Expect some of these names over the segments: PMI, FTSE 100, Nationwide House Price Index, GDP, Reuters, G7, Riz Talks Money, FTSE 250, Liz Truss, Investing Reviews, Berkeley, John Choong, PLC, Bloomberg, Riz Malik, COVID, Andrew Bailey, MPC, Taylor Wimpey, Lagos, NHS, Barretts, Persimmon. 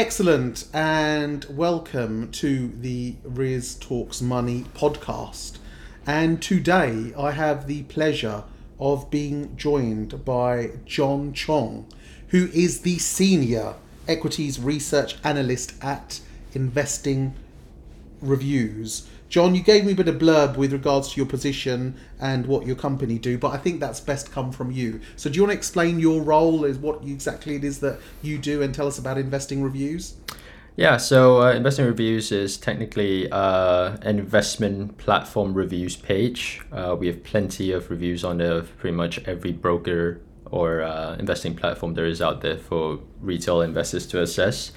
Excellent, and welcome to the Riz Talks Money podcast. And today I have the pleasure of being joined by John Choong, who is the Senior Equities Research Analyst at Investing Reviews. John, you gave me a bit of blurb with regards to your position and what your company do, but I think that's best come from you. So do you want to explain your role, is what exactly it is that you do, and tell us about Investing Reviews? Yeah, so Investing Reviews is technically an investment platform reviews page. We have plenty of reviews on pretty much every broker or investing platform there is out there for retail investors to assess.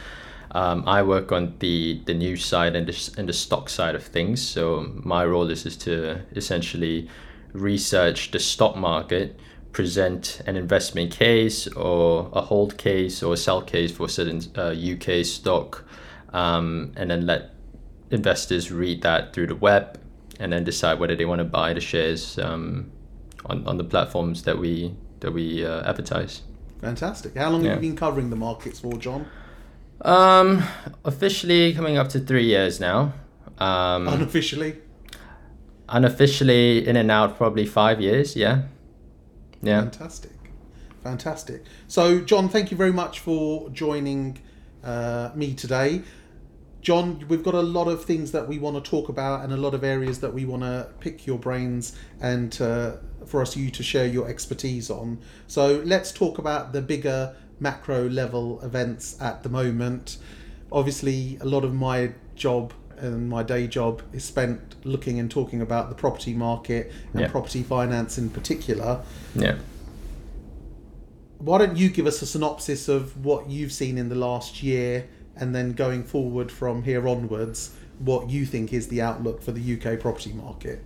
I work on the news side and the stock side of things. So my role is to essentially research the stock market, present an investment case or a hold case or a sell case for a certain UK stock, and then let investors read that through the web and then decide whether they want to buy the shares on the platforms that we advertise. Fantastic. How long have you been covering the markets for, John? Officially coming up to 3 years now. Unofficially in and out probably 5 years. Yeah. Fantastic. So John, thank you very much for joining me today. John, we've got a lot of things that we want to talk about and a lot of areas that we want to pick your brains and for you to share your expertise on. So let's talk about the bigger macro level events at the moment. Obviously, a lot of my job and my day job is spent looking and talking about the property market and property finance in particular. Yeah. Why don't you give us a synopsis of what you've seen in the last year, and then going forward from here onwards, what you think is the outlook for the UK property market?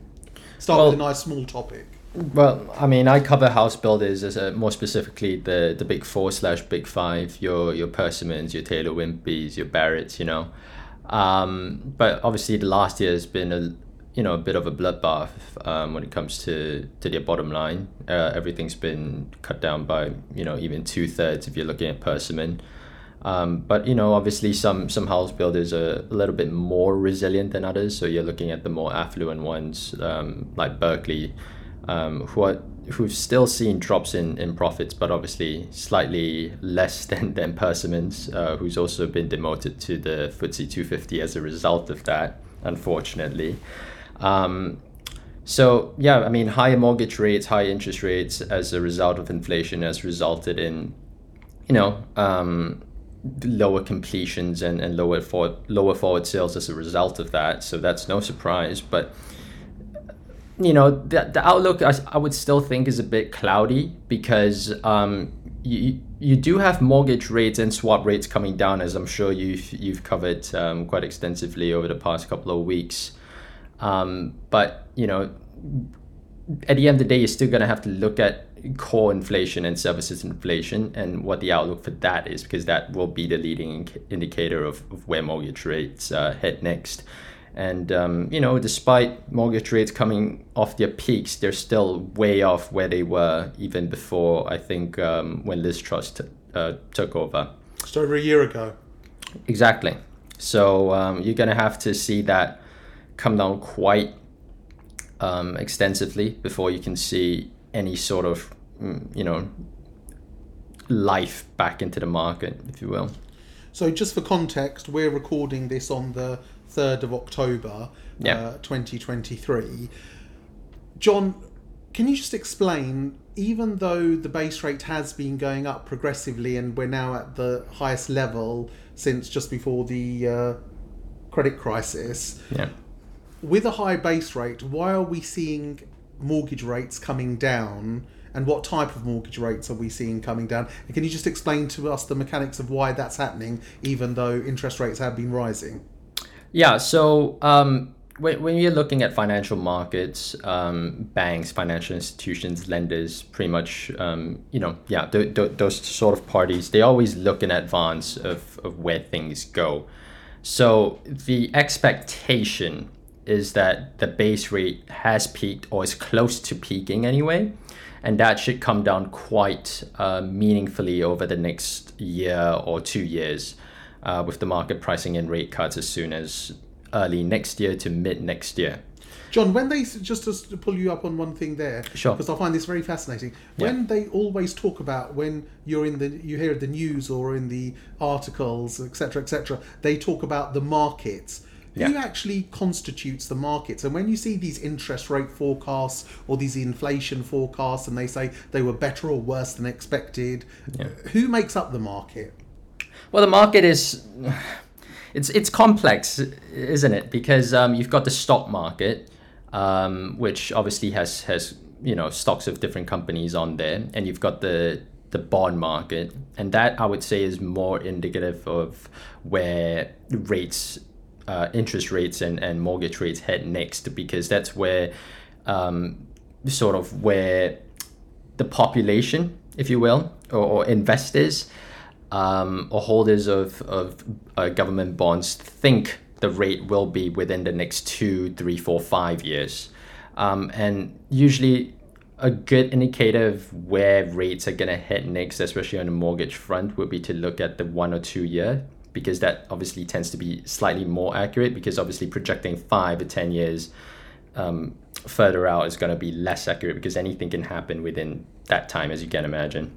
Start with a nice small topic. Well, I mean, I cover house builders, as more specifically the big 4/big 5, your Persimmons, your Taylor Wimpeys, your Barretts, but obviously the last year has been a bit of a bloodbath when it comes to their bottom line. Everything's been cut down by even 2/3 if you're looking at Persimmon. But obviously some house builders are a little bit more resilient than others. So you're looking at the more affluent ones like Berkeley. Who've still seen drops in profits, but obviously slightly less than Persimmon's, who's also been demoted to the FTSE 250 as a result of that, unfortunately. Higher mortgage rates, higher interest rates as a result of inflation has resulted in, lower completions and lower forward sales as a result of that. So that's no surprise, but the outlook I would still think is a bit cloudy because you do have mortgage rates and swap rates coming down, as I'm sure you've covered quite extensively over the past couple of weeks. But at the end of the day, you're still going to have to look at core inflation and services inflation and what the outlook for that is, because that will be the leading indicator of where mortgage rates head next. And, despite mortgage rates coming off their peaks, they're still way off where they were even before, I think, when Liz Truss took over. Just over a year ago. Exactly. So you're going to have to see that come down quite extensively before you can see any sort of, life back into the market, if you will. So just for context, we're recording this on the 3rd of October, 2023. John, can you just explain, even though the base rate has been going up progressively and we're now at the highest level since just before the credit crisis, with a high base rate, why are we seeing mortgage rates coming down? And what type of mortgage rates are we seeing coming down? And can you just explain to us the mechanics of why that's happening, even though interest rates have been rising? Yeah, so when you're looking at financial markets, banks, financial institutions, lenders, pretty much, those sort of parties, they always look in advance of where things go. So the expectation is that the base rate has peaked or is close to peaking anyway, and that should come down quite meaningfully over the next year or 2 years. with the market pricing in rate cuts as soon as early next year to mid next year. John, when they, just to pull you up on one thing there, sure, because I find this very fascinating, when they always talk about, when you're in the, you hear the news or in the articles, et cetera, they talk about the markets. Who actually constitutes the markets? And when you see these interest rate forecasts or these inflation forecasts and they say they were better or worse than expected, who makes up the market? Well, the market is... It's complex, isn't it? Because you've got the stock market, which obviously has stocks of different companies on there, and you've got the bond market, and that I would say is more indicative of where rates, interest rates and mortgage rates head next, because that's where sort of where the population, if you will, or investors, or holders of government bonds think the rate will be within the next 2, 3, 4, 5 years. And usually a good indicator of where rates are going to head next, especially on the mortgage front, would be to look at the 1 or 2 year, because that obviously tends to be slightly more accurate, because obviously projecting 5 or 10 years further out is going to be less accurate, because anything can happen within that time, as you can imagine.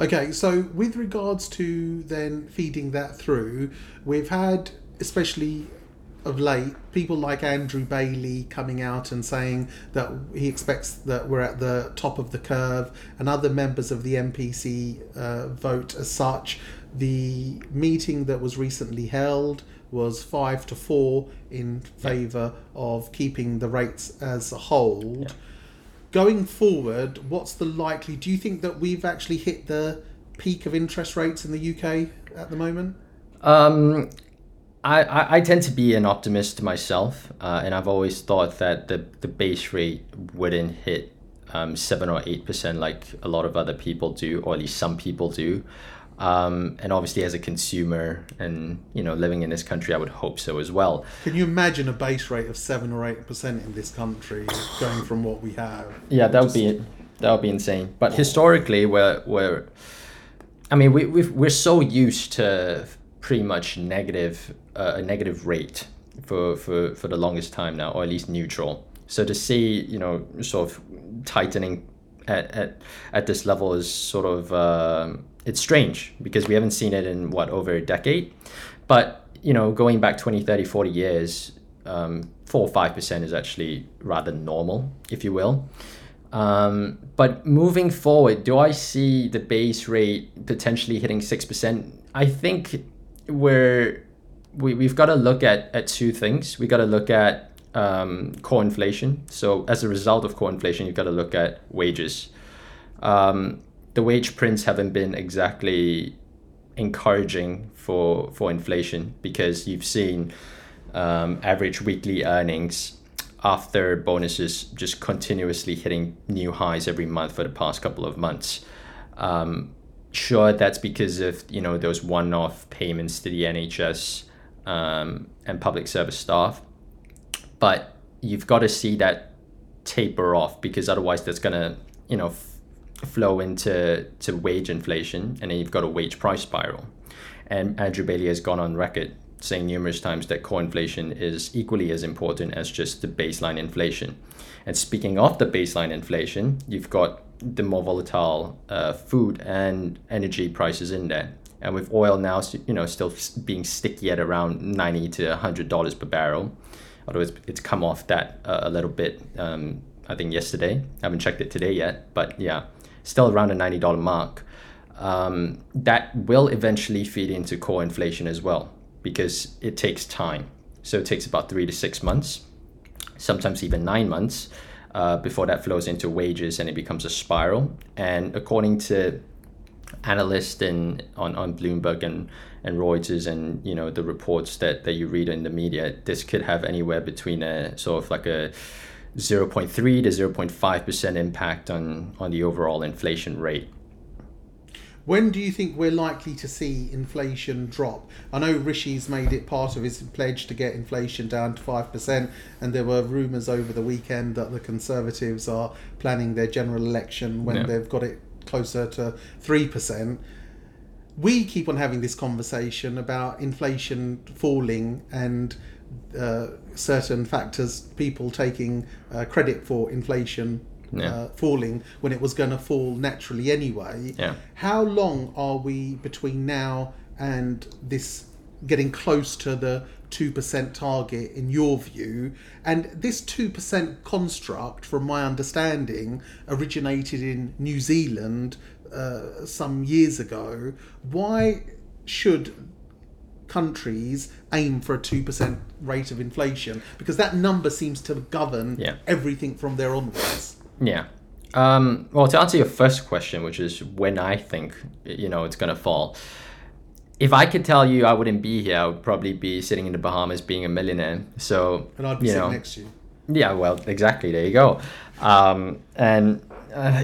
Okay, so with regards to then feeding that through, we've had, especially of late, people like Andrew Bailey coming out and saying that he expects that we're at the top of the curve, and other members of the MPC vote as such. The meeting that was recently held was 5-4 in favour of keeping the rates as a hold. Yeah. Going forward, what's the likely... Do you think that we've actually hit the peak of interest rates in the UK at the moment? I tend to be an optimist myself, and I've always thought that the base rate wouldn't hit 7 or 8% like a lot of other people do, or at least some people do. And obviously as a consumer and, living in this country, I would hope so as well. Can you imagine a base rate of 7 or 8% in this country going from what we have? Yeah, that would be insane. But historically, we're so used to pretty much a negative rate for the longest time now, or at least neutral. So to see, sort of tightening at this level is sort of... It's strange, because we haven't seen it in over a decade. But going back 20, 30, 40 years, 4 or 5% is actually rather normal, if you will. But moving forward, do I see the base rate potentially hitting 6%? I think we've got to look at two things. We got to look at core inflation. So as a result of core inflation, you've got to look at wages. The wage prints haven't been exactly encouraging for inflation, because you've seen average weekly earnings after bonuses just continuously hitting new highs every month for the past couple of months. Sure, that's because of those one-off payments to the NHS and public service staff, but you've got to see that taper off, because otherwise that's going to flow into wage inflation, and then you've got a wage price spiral. And Andrew Bailey has gone on record saying numerous times that core inflation is equally as important as just the baseline inflation. And speaking of the baseline inflation, you've got the more volatile food and energy prices in there. And with oil now, still being sticky at around $90 to $100 per barrel, although it's come off that a little bit. I think yesterday. I haven't checked it today yet, but yeah. Still around the $90 mark. That will eventually feed into core inflation as well, because it takes time. So it takes about 3 to 6 months, sometimes even 9 months, before that flows into wages and it becomes a spiral. And according to analysts on Bloomberg and Reuters and the reports that you read in the media, this could have anywhere between a sort of like a 0.3 to 0.5% impact on the overall inflation rate. When do you think we're likely to see inflation drop? I know Rishi's made it part of his pledge to get inflation down to 5%, and there were rumours over the weekend that the Conservatives are planning their general election when they've got it closer to 3%. we keep on having this conversation about inflation falling and certain factors, people taking credit for inflation falling when it was going to fall naturally anyway. Yeah. How long are we between now and this getting close to the 2% target in your view? And this 2% construct, from my understanding, originated in New Zealand some years ago. Why should countries aim for a 2% rate of inflation? Because that number seems to govern everything from there onwards. Yeah. Well, to answer your first question, which is when I think, you know, it's going to fall. If I could tell you I wouldn't be here, I would probably be sitting in the Bahamas being a millionaire. So, and I'd be sitting next to you. Yeah, well, exactly. There you go.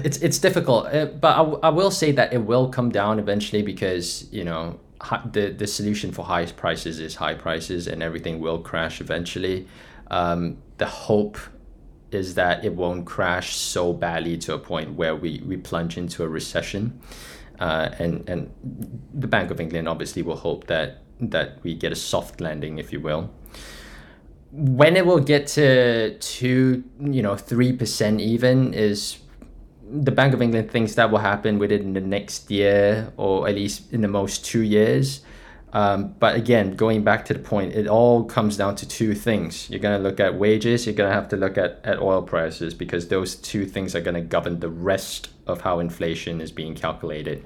It's difficult. But I will say that it will come down eventually because, you know, the solution for high prices is high prices and everything will crash eventually. The hope is that it won't crash so badly to a point where we plunge into a recession. And the Bank of England obviously will hope that we get a soft landing, if you will. When it will get to 3% even is, the Bank of England thinks that will happen within the next year or at least in the most 2 years. But again, going back to the point, it all comes down to two things. You're going to look at wages, you're going to have to look at oil prices, because those two things are going to govern the rest of how inflation is being calculated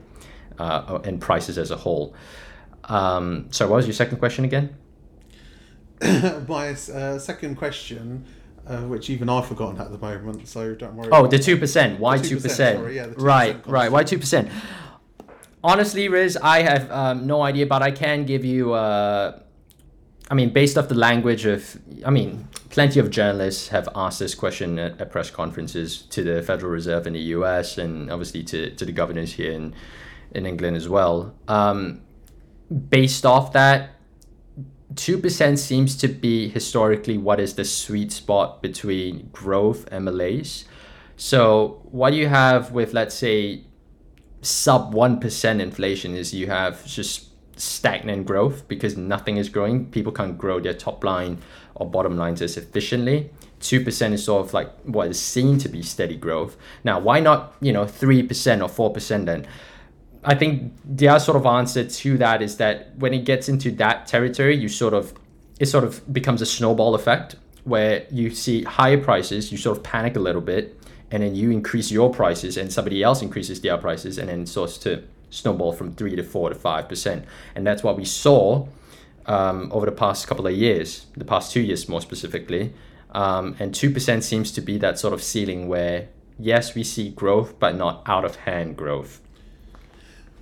and prices as a whole. So what was your second question again? My second question, which even I've forgotten at the moment, so don't worry. Oh, the 2%. Why 2%? Sorry, yeah, the 2%. Right. Why 2%? Honestly, Riz, I have no idea, but I can give you, based off the language of, plenty of journalists have asked this question at press conferences to the Federal Reserve in the US and obviously to the governors here in England as well. Based off that, 2% seems to be historically what is the sweet spot between growth and malaise. So what you have with, let's say, sub 1% inflation is you have just stagnant growth because nothing is growing. People can't grow their top line or bottom lines as efficiently. 2% is sort of like what is seen to be steady growth. Now, why not, 3% or 4% then? I think their sort of answer to that is that when it gets into that territory, it becomes a snowball effect where you see higher prices, you sort of panic a little bit, and then you increase your prices and somebody else increases their prices, and then it starts to snowball from 3 to 4 to 5%. And that's what we saw over the past couple of years, the past 2 years more specifically. And 2% seems to be that sort of ceiling where, yes, we see growth, but not out of hand growth.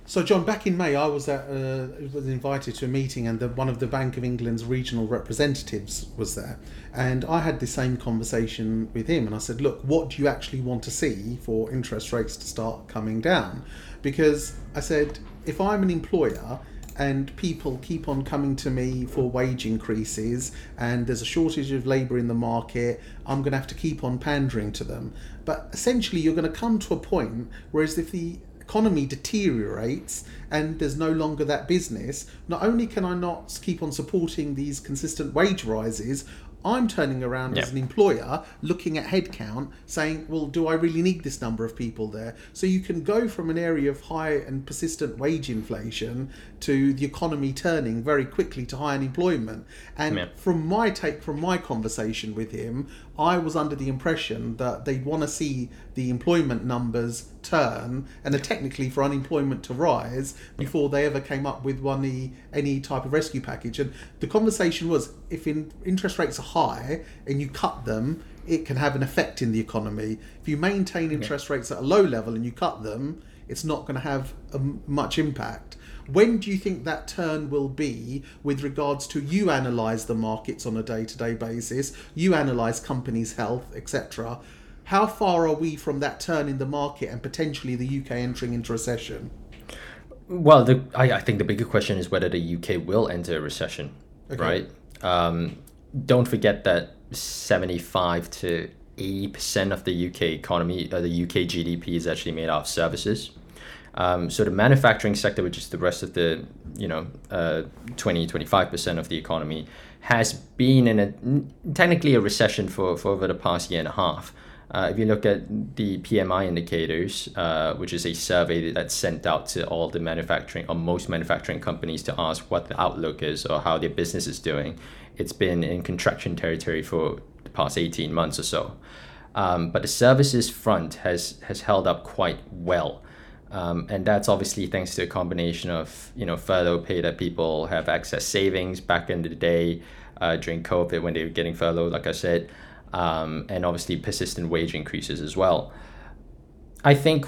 So, John, back in May, I was invited to a meeting, and one of the Bank of England's regional representatives was there. And I had the same conversation with him. And I said, look, what do you actually want to see for interest rates to start coming down? Because I said, if I'm an employer and people keep on coming to me for wage increases and there's a shortage of labour in the market, I'm going to have to keep on pandering to them. But essentially, you're going to come to a point, whereas if the economy deteriorates and there's no longer that business, not only can I not keep on supporting these consistent wage rises, I'm turning around as an employer looking at headcount saying, well, do I really need this number of people there? So you can go from an area of high and persistent wage inflation to the economy turning very quickly to high unemployment. And from my conversation with him, I was under the impression that they'd want to see the employment numbers turn and technically for unemployment to rise before they ever came up with any type of rescue package. And the conversation was, if interest rates are high and you cut them, it can have an effect in the economy. If you maintain interest rates at a low level and you cut them, it's not going to have much impact. When do you think that turn will be with regards to, you analyse the markets on a day-to-day basis, you analyse companies' health, etc.? How far are we from that turn in the market and potentially the UK entering into recession? Well, I think the bigger question is whether the UK will enter a recession, right? Don't forget that 75 to 80% of the UK economy, or the UK GDP, is actually made out of services. sort of manufacturing sector, which is the rest of the 20-25% of the economy, has been in a technically a recession for over the past year and a half. If you look at the PMI indicators, which is a survey that's sent out to all the manufacturing or most manufacturing companies to ask what the outlook is or how their business is doing, it's been in contraction territory for the past 18 months or so. But the services front has held up quite well. And that's obviously thanks to a combination of, furlough pay that people have excess savings back in the day during COVID when they were getting furloughed, like I said. And obviously persistent wage increases as well. I think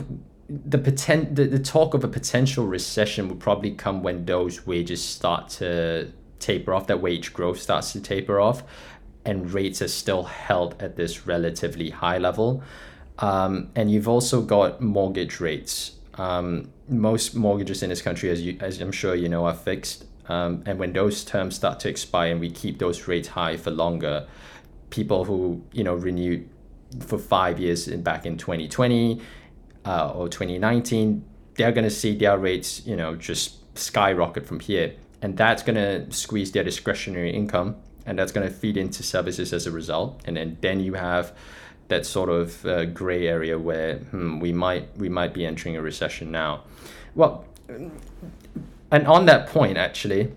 the talk of a potential recession will probably come when those wages start to taper off, that wage growth starts to taper off, and rates are still held at this relatively high level. And you've also got mortgage rates. Most mortgages in this country, as I'm sure you know, are fixed. And when those terms start to expire and we keep those rates high for longer, people who renewed for 5 years back in 2020 or 2019, they're going to see their rates just skyrocket from here, and that's going to squeeze their discretionary income, and that's going to feed into services as a result. And then you have that sort of gray area where we might be entering a recession now. Well, and on that point, actually,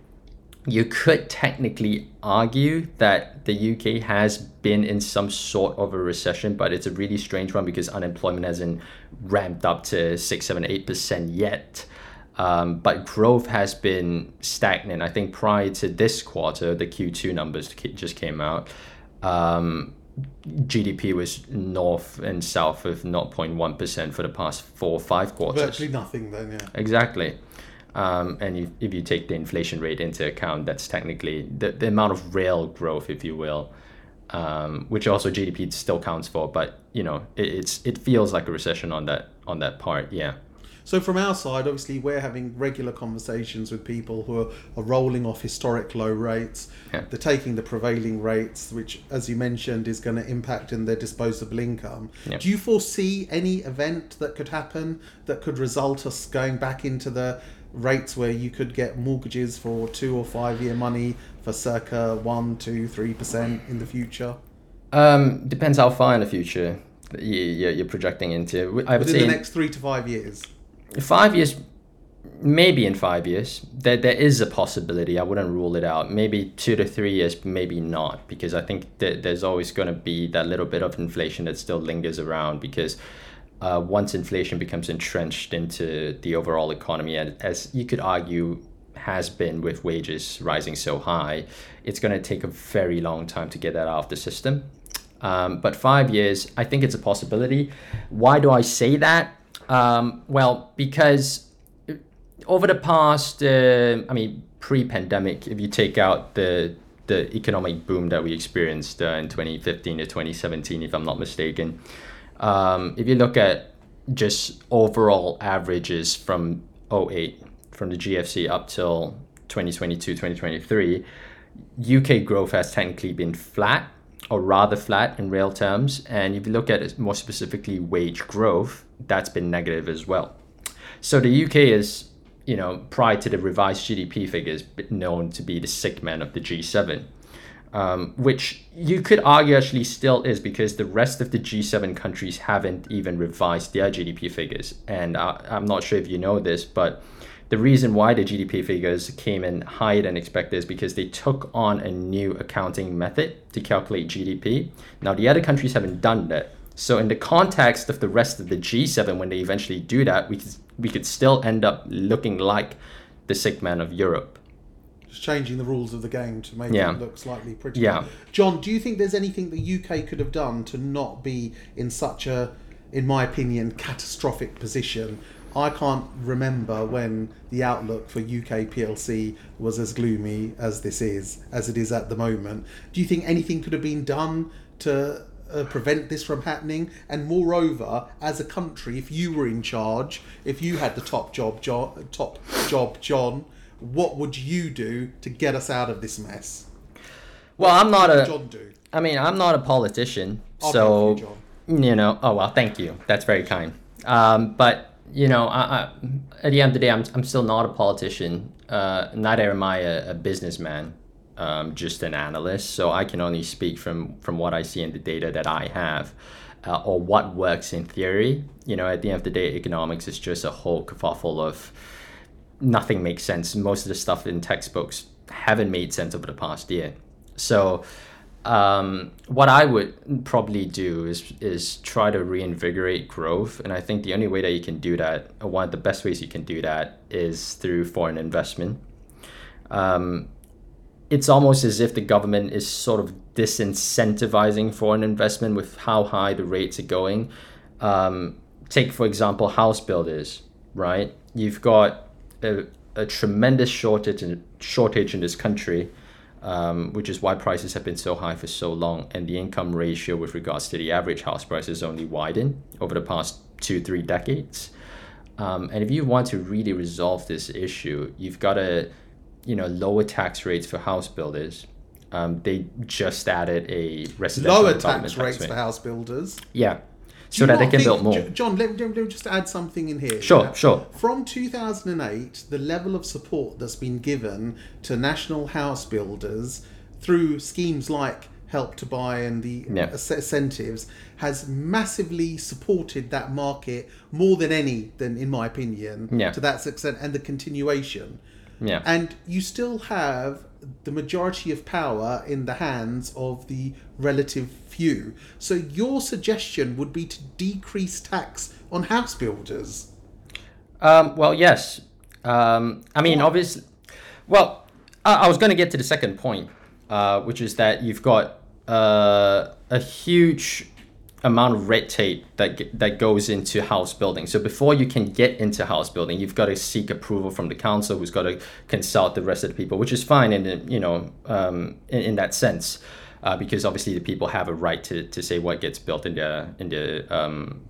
you could technically argue that the UK has been in some sort of a recession, but it's a really strange one because unemployment hasn't ramped up to 6-8% yet. But growth has been stagnant. I think prior to this quarter, the Q2 numbers just came out. GDP was north and south of 0.1% for the past 4 or 5 quarters. Virtually nothing then, yeah. Exactly. And if you take the inflation rate into account, that's technically the amount of real growth, if you will, which also GDP still counts for. But it feels like a recession on that part, yeah. So from our side, obviously, we're having regular conversations with people who are rolling off historic low rates. Yeah. They're taking the prevailing rates, which, as you mentioned, is going to impact in their disposable income. Yeah. Do you foresee any event that could happen that could result us going back into the rates where you could get mortgages for 2 or 5 year money for circa 1-3% in the future? Depends how far in the future you're projecting into. I would say in the next 3 to 5 years. 5 years, maybe in 5 years, there is a possibility. I wouldn't rule it out. Maybe 2 to 3 years, maybe not, because I think that there's always going to be that little bit of inflation that still lingers around because once inflation becomes entrenched into the overall economy, and as you could argue has been with wages rising so high, it's going to take a very long time to get that out of the system. But 5 years, I think it's a possibility. Why do I say that? Well, because over the past, pre-pandemic, if you take out the economic boom that we experienced in 2015 to 2017, if I'm not mistaken, if you look at just overall averages from 2008, from the GFC up till 2022, 2023, UK growth has technically been flat, or rather flat in real terms. And if you look at it more specifically, wage growth, that's been negative as well. So the UK is, prior to the revised GDP figures, known to be the sick man of the G7. Which you could argue actually still is, because the rest of the G7 countries haven't even revised their GDP figures. And I'm not sure if you know this, but the reason why the GDP figures came in higher than expected is because they took on a new accounting method to calculate GDP. Now, the other countries haven't done that. So in the context of the rest of the G7, when they eventually do that, we could still end up looking like the sick man of Europe. Just changing the rules of the game to make it look slightly prettier. Yeah. John, do you think there's anything the UK could have done to not be in such a, in my opinion, catastrophic position? I can't remember when the outlook for UK PLC was as gloomy as this is, as it is at the moment. Do you think anything could have been done to prevent this from happening? And moreover, as a country, if you were in charge, if you had the top job, John, what would you do to get us out of this mess? Well, I'm not a politician, so, thank you, John. Thank you. That's very kind. But you know, at the end of the day, I'm still not a politician. Neither am I a businessman, just an analyst. So I can only speak from what I see in the data that I have, or what works in theory. You know, at the end of the day, economics is just a whole kerfuffle of nothing makes sense. Most of the stuff in textbooks haven't made sense over the past year. So what I would probably do is try to reinvigorate growth. And I think the only way that you can do that, or one of the best ways you can do that, is through foreign investment. It's almost as if the government is sort of disincentivizing foreign investment with how high the rates are going. Take, for example, house builders, right? You've got a tremendous shortage in this country, which is why prices have been so high for so long, and the income ratio with regards to the average house price has only widened over the past 2-3 decades. And if you want to really resolve this issue, you've got to, lower tax rates for house builders. They just added a residential lower tax rates for house builders. Yeah. So that they can build more. John, let me just add something in here. Sure. From 2008, the level of support that's been given to national house builders through schemes like Help to Buy and the incentives has massively supported that market more than in my opinion, to that extent, and the continuation. Yeah. And you still have the majority of power in the hands of the relative few. So your suggestion would be to decrease tax on house builders. Well, yes. I mean, obviously, well, I was going to get to the second point, which is that you've got a huge amount of red tape that goes into house building. So before you can get into house building, you've got to seek approval from the council, who's got to consult the rest of the people, which is fine in in that sense, because obviously the people have a right to say what gets built in the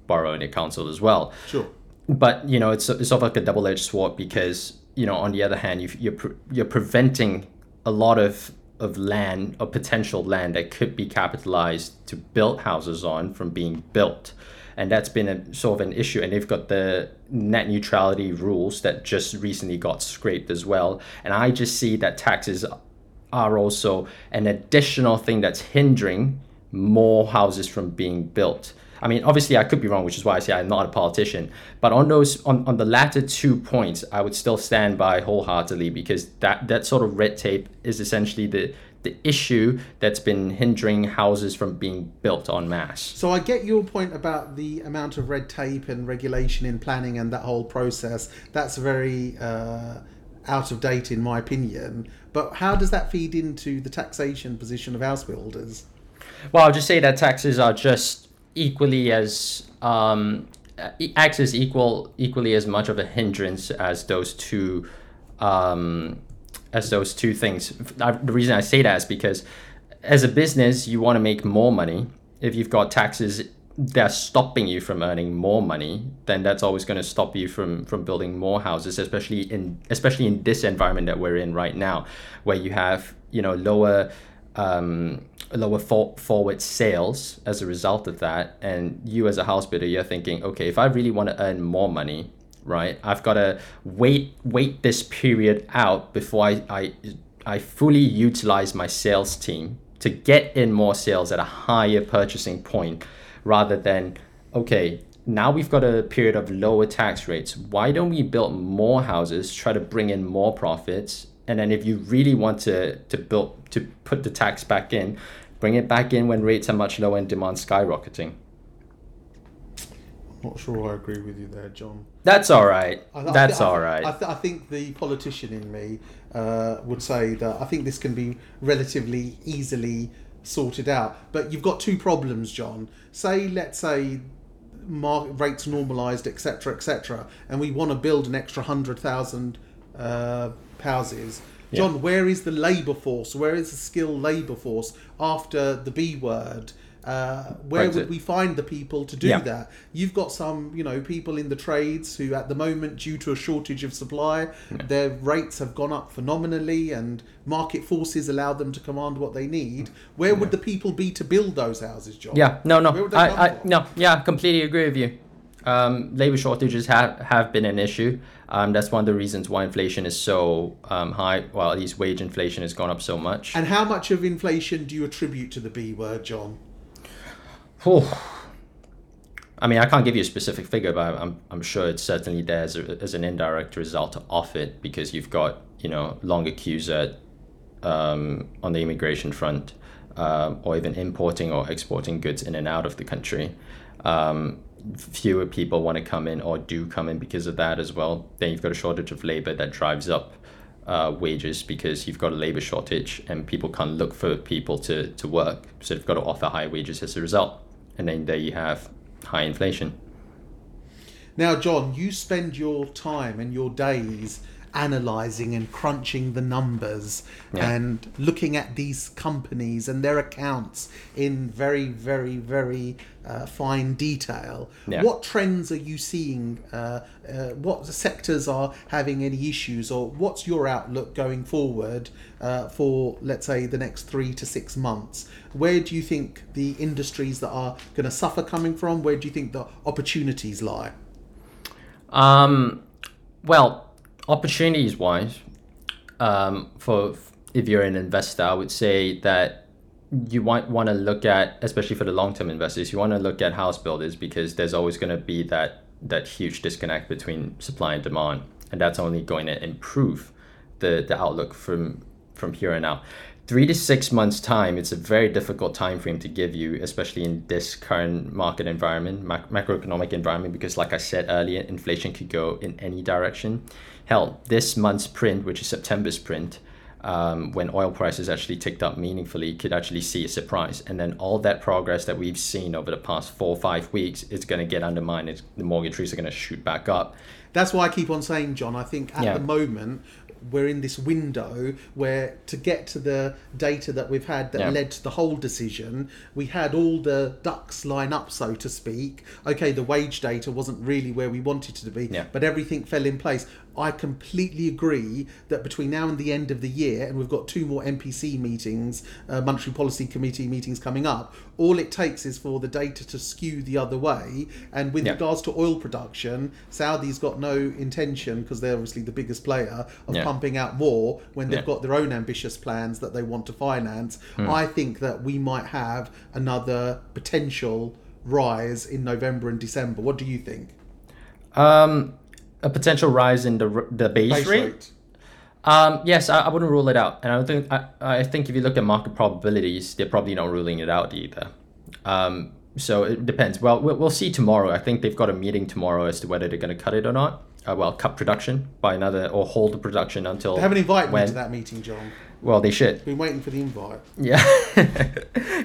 borough and the council as well. Sure. But it's sort of like a double-edged sword, because on the other hand, you're preventing a lot of land or potential land that could be capitalized to build houses on from being built. And that's been a sort of an issue. And they've got the net neutrality rules that just recently got scrapped as well. And I just see that taxes are also an additional thing that's hindering more houses from being built. I mean, obviously I could be wrong, which is why I say I'm not a politician, but on the latter 2 points, I would still stand by wholeheartedly, because that sort of red tape is essentially the issue that's been hindering houses from being built en masse. So I get your point about the amount of red tape and regulation in planning and that whole process. That's very out of date in my opinion, but how does that feed into the taxation position of house builders? Well, I'll just say that taxes are just equally as much of a hindrance as those two things. The reason I say that is because as a business, you want to make more money. If you've got taxes that are stopping you from earning more money, then that's always going to stop you from building more houses, especially in this environment that we're in right now, where you have lower forward sales as a result of that. And you as a house builder, you're thinking, okay, if I really want to earn more money, right, I've got to wait this period out before I fully utilize my sales team to get in more sales at a higher purchasing point, rather than, okay, now we've got a period of lower tax rates, why don't we build more houses, try to bring in more profits. And then if you really want to put the tax back in, bring it back in when rates are much lower and demand skyrocketing. I'm not sure I agree with you there, John. That's all right. That's all right. I think the politician in me would say that I think this can be relatively easily sorted out. But you've got two problems, John. Let's say market rates normalised, etc., and we want to build an extra 100,000 houses. John, where is the labour force? Where is the skilled labour force after the B word? Where would we find the people to do that? You've got some, people in the trades who at the moment, due to a shortage of supply, their rates have gone up phenomenally and market forces allow them to command what they need. Where would the people be to build those houses, John? Yeah, no, no. I completely agree with you. labor shortages have been an issue. That's one of the reasons why inflation is so high. Well, at least wage inflation has gone up so much. And how much of inflation do you attribute to the B word, John? I mean, I can't give you a specific figure, but I'm sure it's certainly there as an indirect result of it, because you've got, you know, longer queues at on the immigration front, or even importing or exporting goods in and out of the country. Fewer people want to come in or do come in because of that as well. Then you've got a shortage of labor that drives up wages, because you've got a labor shortage and people can't look for people to work. So they've got to offer high wages as a result. And then there you have high inflation. Now, John, you spend your time and your days analysing and crunching the numbers and looking at these companies and their accounts in very, very, very fine detail. What trends are you seeing? What sectors are having any issues, or what's your outlook going forward for, let's say, the next 3 to 6 months? Where do you think the industries that are going to suffer coming from? Where do you think the opportunities lie? Well, opportunities wise, for if you're an investor, I would say that you might want to look at, especially for the long-term investors, you want to look at house builders, because there's always going to be that huge disconnect between supply and demand, and that's only going to improve the outlook from here on out. 3 to 6 months time, it's a very difficult time frame to give you, especially in this current market environment, macroeconomic environment, because like I said earlier, inflation could go in any direction. Hell, this month's print, which is September's print, when oil prices actually ticked up meaningfully, could actually see a surprise. And then all that progress that we've seen over the past 4 or 5 weeks is going to get undermined. The mortgage rates are going to shoot back up. That's why I keep on saying, John, I think at the moment, we're in this window where, to get to the data that we've had that led to the whole decision, we had all the ducks line up, so to speak. Okay, the wage data wasn't really where we wanted it to be, but everything fell in place. I completely agree that between now and the end of the year, and we've got 2 more MPC meetings, Monetary Policy Committee meetings coming up, all it takes is for the data to skew the other way. And with regards to oil production, Saudi's got no intention, because they're obviously the biggest player, of pumping out more when they've got their own ambitious plans that they want to finance. I think that we might have another potential rise in November and December. What do you think? A potential rise in the base rate? Yes, I wouldn't rule it out. And I think if you look at market probabilities, they're probably not ruling it out either. So it depends. Well, we'll see tomorrow. I think they've got a meeting tomorrow as to whether they're going to cut it or not. Cut production by another, or hold the production until... They haven't invited me to that meeting, John. Well, they should. Been waiting for the invite. Yeah.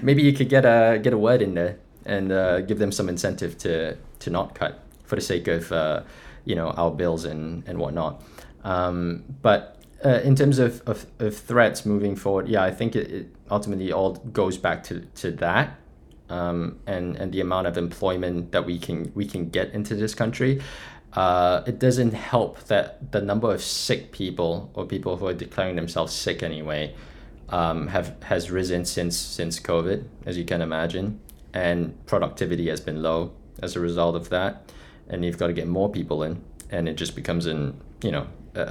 Maybe you could get a word in there and give them some incentive to not cut, for the sake of... our bills and whatnot. But in terms of threats moving forward, I think it ultimately all goes back to that, and the amount of employment that we can get into this country. It doesn't help that the number of sick people, or people who are declaring themselves sick anyway, has risen since COVID, as you can imagine, and productivity has been low as a result of that. And you've got to get more people in, and it just becomes a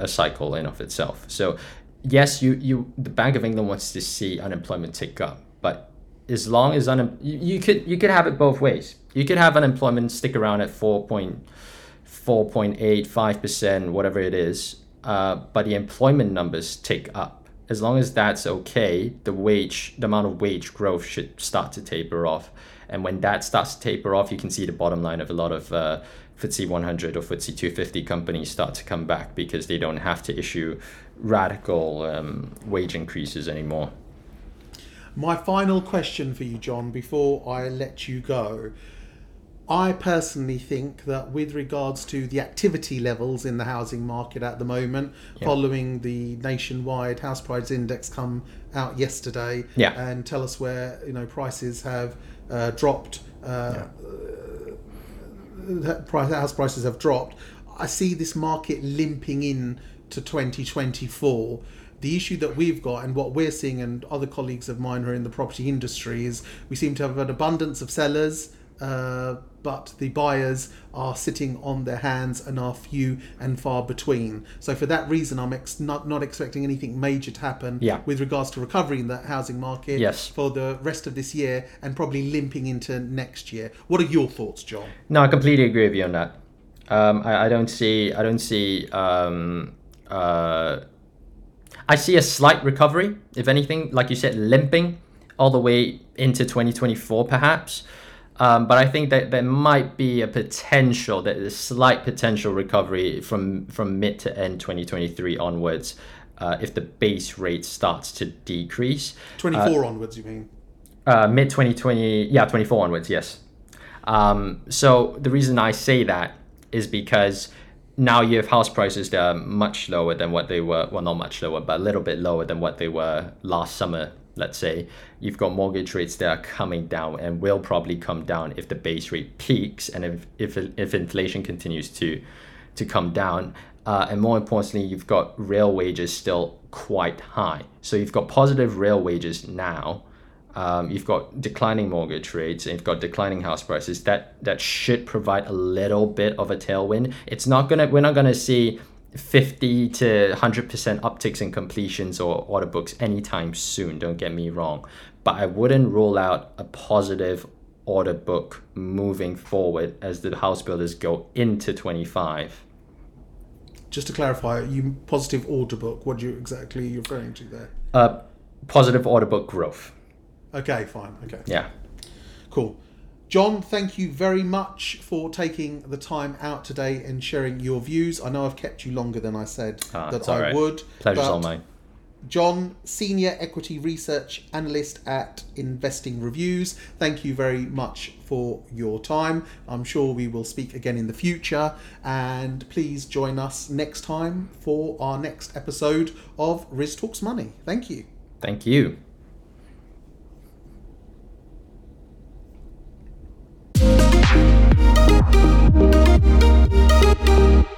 cycle in of itself. So yes, the Bank of England wants to see unemployment tick up, but as long as you could have it both ways. You could have unemployment stick around at 4.85%, whatever it is, but the employment numbers tick up. As long as that's okay, the amount of wage growth should start to taper off. And when that starts to taper off, you can see the bottom line of a lot of FTSE 100 or FTSE 250 companies start to come back, because they don't have to issue radical wage increases anymore. My final question for you, John, before I let you go. I personally think that with regards to the activity levels in the housing market at the moment, following the Nationwide House Price Index come out yesterday and tell us where prices have dropped, house prices have dropped, I see this market limping in to 2024. The issue that we've got, and what we're seeing, and other colleagues of mine who are in the property industry, is we seem to have an abundance of sellers but the buyers are sitting on their hands and are few and far between. So for that reason, I'm not expecting anything major to happen with regards to recovery in the housing market for the rest of this year and probably limping into next year. What are your thoughts, John? No, I completely agree with you on that. I see a slight recovery, if anything, like you said, limping all the way into 2024, perhaps. But I think that there might be a slight potential recovery from mid to end 2023 onwards, if the base rate starts to decrease. 24 onwards, you mean? Mid 2020, 24 onwards, yes. So the reason I say that is because now you have house prices that are much lower than what they were, well, not much lower, but a little bit lower than what they were last summer. Let's say you've got mortgage rates that are coming down and will probably come down if the base rate peaks and if inflation continues to come down. And more importantly, you've got real wages still quite high. So you've got positive real wages now. You've got declining mortgage rates and you've got declining house prices. That should provide a little bit of a tailwind. We're not gonna see 50 to 100% upticks in completions or order books anytime soon, don't get me wrong. But I wouldn't rule out a positive order book moving forward as the house builders go into 25. Just to clarify, you positive order book, what are you exactly referring to there? Positive order book growth. Okay, fine. Okay. Yeah. Cool. John, thank you very much for taking the time out today and sharing your views. I know I've kept you longer than I said that I would. Pleasure's all mine. John, Senior Equity Research Analyst at Investing Reviews, thank you very much for your time. I'm sure we will speak again in the future. And please join us next time for our next episode of Riz Talks Money. Thank you. Thank you. Thank you.